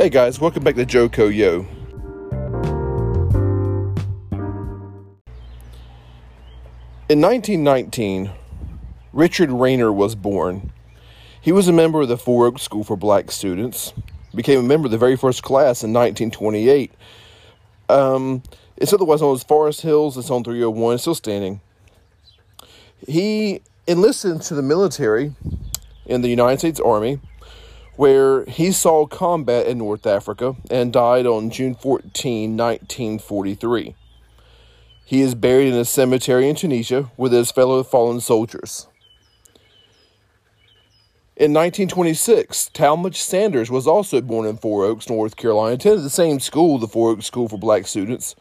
Hey guys, welcome back to Joe Co Yo. In 1919, Richard Raynor was born. He was a member of the Four Oaks School for Black Students, became a member of the very first class in 1928. It's otherwise known as Forest Hills. It's on 301, it's still standing. He enlisted into the military in the United States Army, where he saw combat in North Africa and died on June 14, 1943. He is buried in a cemetery in Tunisia with his fellow fallen soldiers. In 1926, Talmadge Sanders was also born in Four Oaks, North Carolina, attended the same school, the Four Oaks School for Black Students.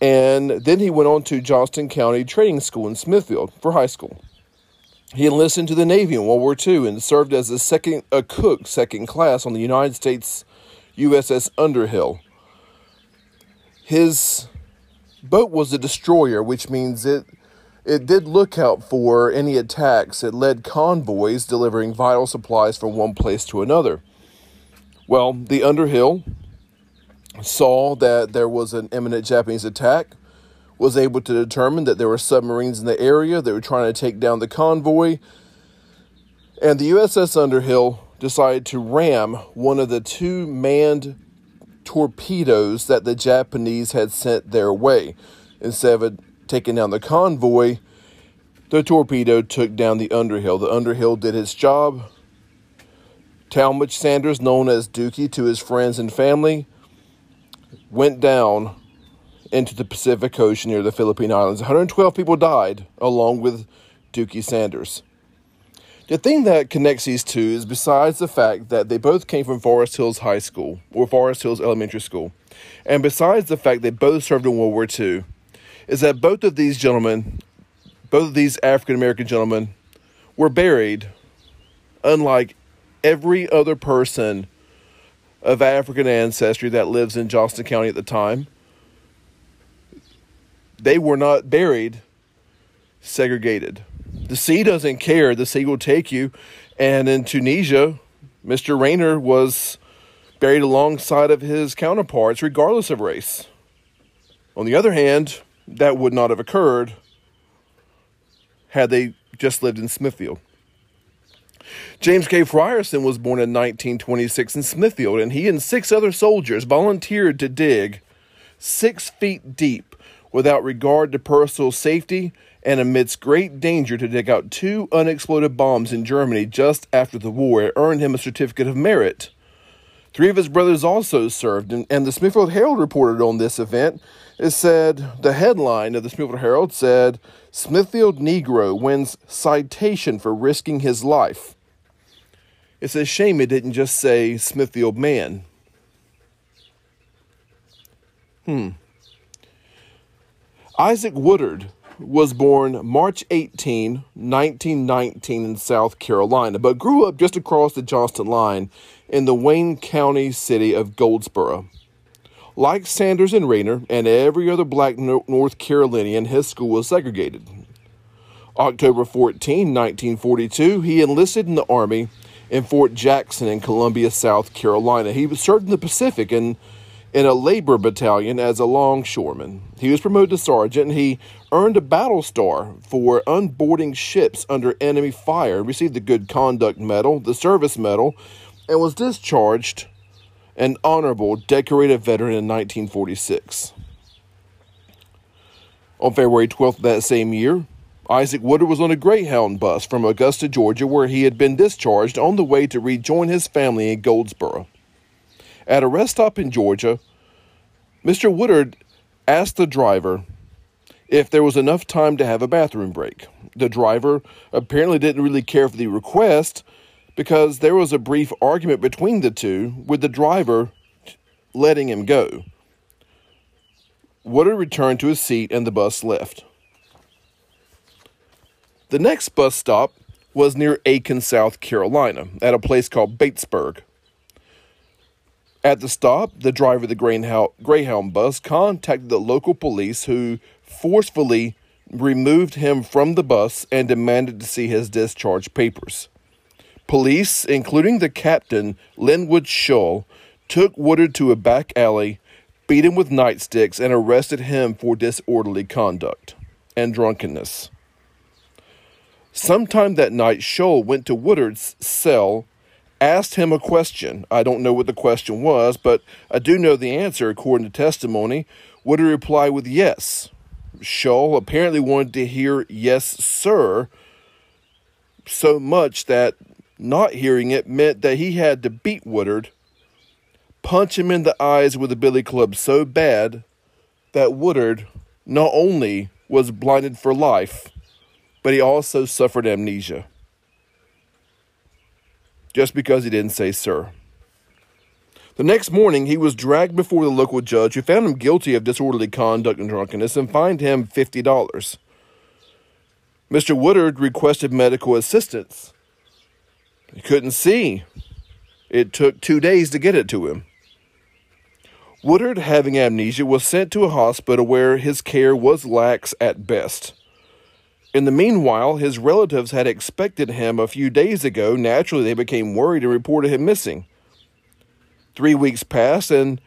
And then he went on to Johnston County Training School in Smithfield for high school. He enlisted to the Navy in World War II and served as a cook second class on the United States USS Underhill. His boat was a destroyer, which means it did look out for any attacks. It led convoys delivering vital supplies from one place to another. Well, the Underhill saw that there was an imminent Japanese attack, was able to determine that there were submarines in the area that were trying to take down the convoy, and the USS Underhill decided to ram one of the two manned torpedoes that the Japanese had sent their way. Instead of taking down the convoy, the torpedo took down the Underhill. The Underhill did its job. Talmadge Sanders, known as Dookie to his friends and family, went down into the Pacific Ocean near the Philippine Islands. 112 people died, along with Dookie Sanders. The thing that connects these two is, besides the fact that they both came from Forest Hills High School, or Forest Hills Elementary School, and besides the fact they both served in World War II, is that both of these gentlemen, both of these African-American gentlemen, were buried unlike every other person of African ancestry that lives in Johnston County at the time. They were not buried segregated. The sea doesn't care. The sea will take you. And in Tunisia, Mr. Raynor was buried alongside of his counterparts, regardless of race. On the other hand, that would not have occurred had they just lived in Smithfield. James K. Frierson was born in 1926 in Smithfield, and he and six other soldiers volunteered to dig 6 feet deep without regard to personal safety, and amidst great danger, to dig out two unexploded bombs in Germany just after the war. It earned him a certificate of merit. Three of his brothers also served, and the Smithfield Herald reported on this event. It said, the headline of the Smithfield Herald said, "Smithfield Negro wins citation for risking his life." It's a shame it didn't just say Smithfield man. Isaac Woodard was born March 18, 1919 in South Carolina, but grew up just across the Johnston line in the Wayne County city of Goldsboro. Like Sanders and Raynor and every other black North Carolinian, his school was segregated. October 14, 1942, he enlisted in the Army in Fort Jackson in Columbia, South Carolina. He served in the Pacific and in a labor battalion as a longshoreman. He was promoted to sergeant, and he earned a battle star for unboarding ships under enemy fire, received the Good Conduct Medal, the Service Medal, and was discharged an honorable, decorated veteran in 1946. On February 12th of that same year, Isaac Woodard was on a Greyhound bus from Augusta, Georgia, where he had been discharged, on the way to rejoin his family in Goldsboro. At a rest stop in Georgia, Mr. Woodard asked the driver if there was enough time to have a bathroom break. The driver apparently didn't really care for the request, because there was a brief argument between the two, with the driver letting him go. Woodard returned to his seat and the bus left. The next bus stop was near Aiken, South Carolina, at a place called Batesburg. At the stop, the driver of the Greyhound bus contacted the local police, who forcefully removed him from the bus and demanded to see his discharge papers. Police, including the captain, Linwood Shull, took Woodard to a back alley, beat him with nightsticks, and arrested him for disorderly conduct and drunkenness. Sometime that night, Shull went to Woodard's cell, asked him a question. I don't know what the question was, but I do know the answer, according to testimony. Woodard replied with yes. Shull apparently wanted to hear yes, sir, so much that not hearing it meant that he had to beat Woodard, punch him in the eyes with a billy club so bad that Woodard not only was blinded for life, but he also suffered amnesia. Just because he didn't say sir. The next morning, he was dragged before the local judge, who found him guilty of disorderly conduct and drunkenness and fined him $50. Mr. Woodard requested medical assistance. He couldn't see. It took 2 days to get it to him. Woodard, having amnesia, was sent to a hospital where his care was lax at best. In the meanwhile, his relatives had expected him a few days ago. Naturally, they became worried and reported him missing. 3 weeks passed, and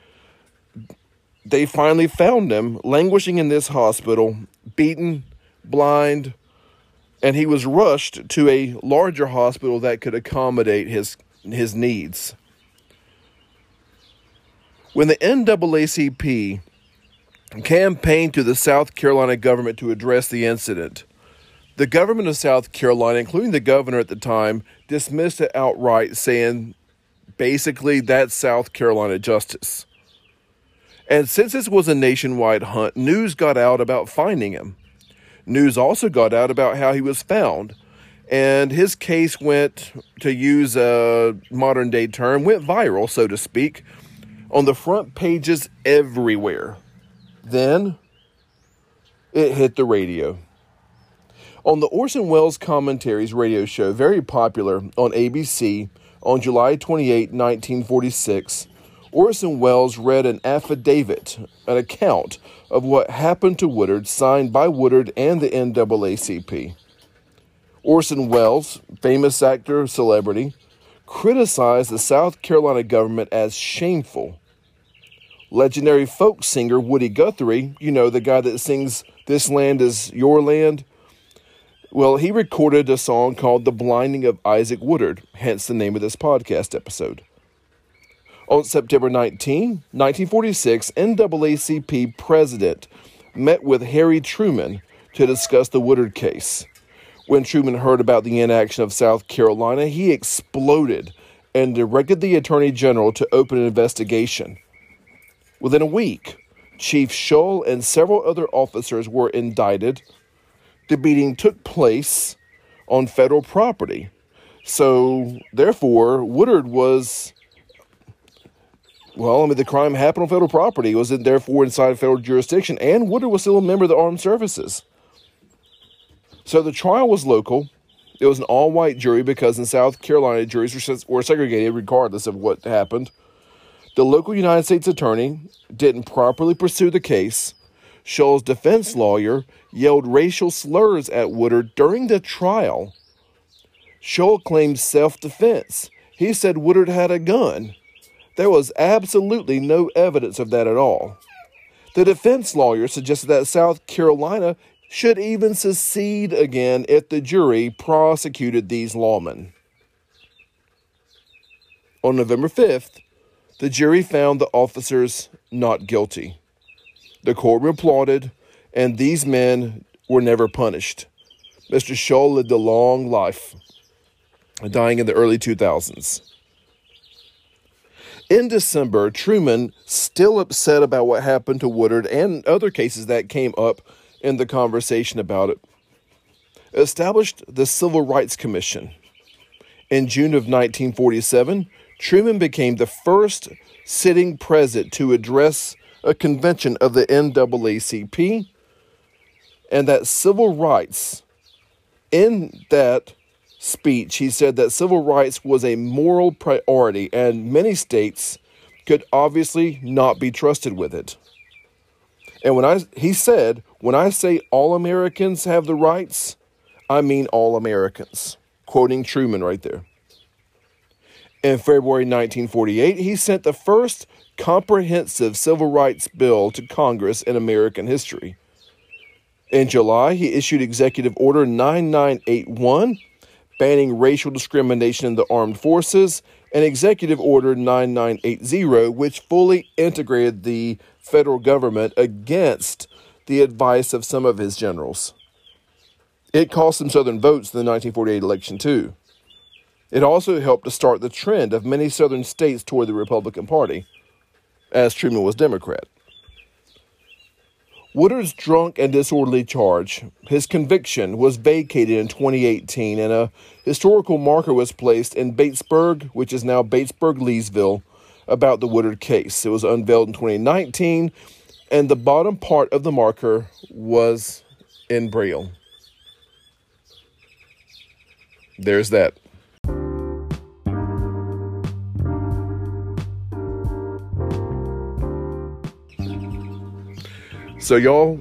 they finally found him languishing in this hospital, beaten, blind, and he was rushed to a larger hospital that could accommodate his needs. When the NAACP campaigned to the South Carolina government to address the incident, the government of South Carolina, including the governor at the time, dismissed it outright, saying, basically, that's South Carolina justice. And since this was a nationwide hunt, news got out about finding him. News also got out about how he was found. And his case went, to use a modern-day term, went viral, so to speak, on the front pages everywhere. Then, it hit the radio. On the Orson Welles Commentaries radio show, very popular on ABC, on July 28, 1946, Orson Welles read an affidavit, an account of what happened to Woodard, signed by Woodard and the NAACP. Orson Welles, famous actor, celebrity, criticized the South Carolina government as shameful. Legendary folk singer Woody Guthrie, you know, the guy that sings "This Land Is Your Land," well, he recorded a song called The Blinding of Isaac Woodard, hence the name of this podcast episode. On September 19, 1946, NAACP president met with Harry Truman to discuss the Woodard case. When Truman heard about the inaction of South Carolina, he exploded and directed the Attorney General to open an investigation. Within a week, Chief Shull and several other officers were indicted. The beating took place on federal property. So, therefore, Woodard was, the crime happened on federal property. It was therefore inside federal jurisdiction, and Woodard was still a member of the armed services. So the trial was local. It was an all-white jury because in South Carolina, juries were segregated regardless of what happened. The local United States attorney didn't properly pursue the case. Shull's defense lawyer yelled racial slurs at Woodard during the trial. Shull claimed self-defense. He said Woodard had a gun. There was absolutely no evidence of that at all. The defense lawyer suggested that South Carolina should even secede again if the jury prosecuted these lawmen. On November 5th, the jury found the officers not guilty. The courtroom applauded, and these men were never punished. Mr. Shull lived a long life, dying in the early 2000s. In December, Truman, still upset about what happened to Woodard and other cases that came up in the conversation about it, established the Civil Rights Commission. In June of 1947, Truman became the first sitting president to address a convention of the NAACP, and that civil rights, in that speech, he said that civil rights was a moral priority, and many states could obviously not be trusted with it. And when I say all Americans have the rights, I mean all Americans, quoting Truman right there. In February 1948, he sent the first comprehensive civil rights bill to Congress in American history. In July, he issued Executive Order 9981, banning racial discrimination in the armed forces, and Executive Order 9980, which fully integrated the federal government against the advice of some of his generals. It cost him Southern votes in the 1948 election, too. It also helped to start the trend of many Southern states toward the Republican Party, as Truman was Democrat. Woodard's drunk and disorderly charge, his conviction, was vacated in 2018, and a historical marker was placed in Batesburg, which is now Batesburg-Leesville, about the Woodard case. It was unveiled in 2019, and the bottom part of the marker was in Braille. There's that. So y'all,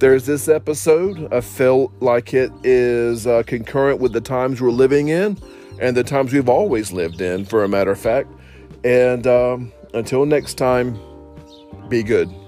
there's this episode. I felt like it is concurrent with the times we're living in and the times we've always lived in, for a matter of fact. And until next time, be good.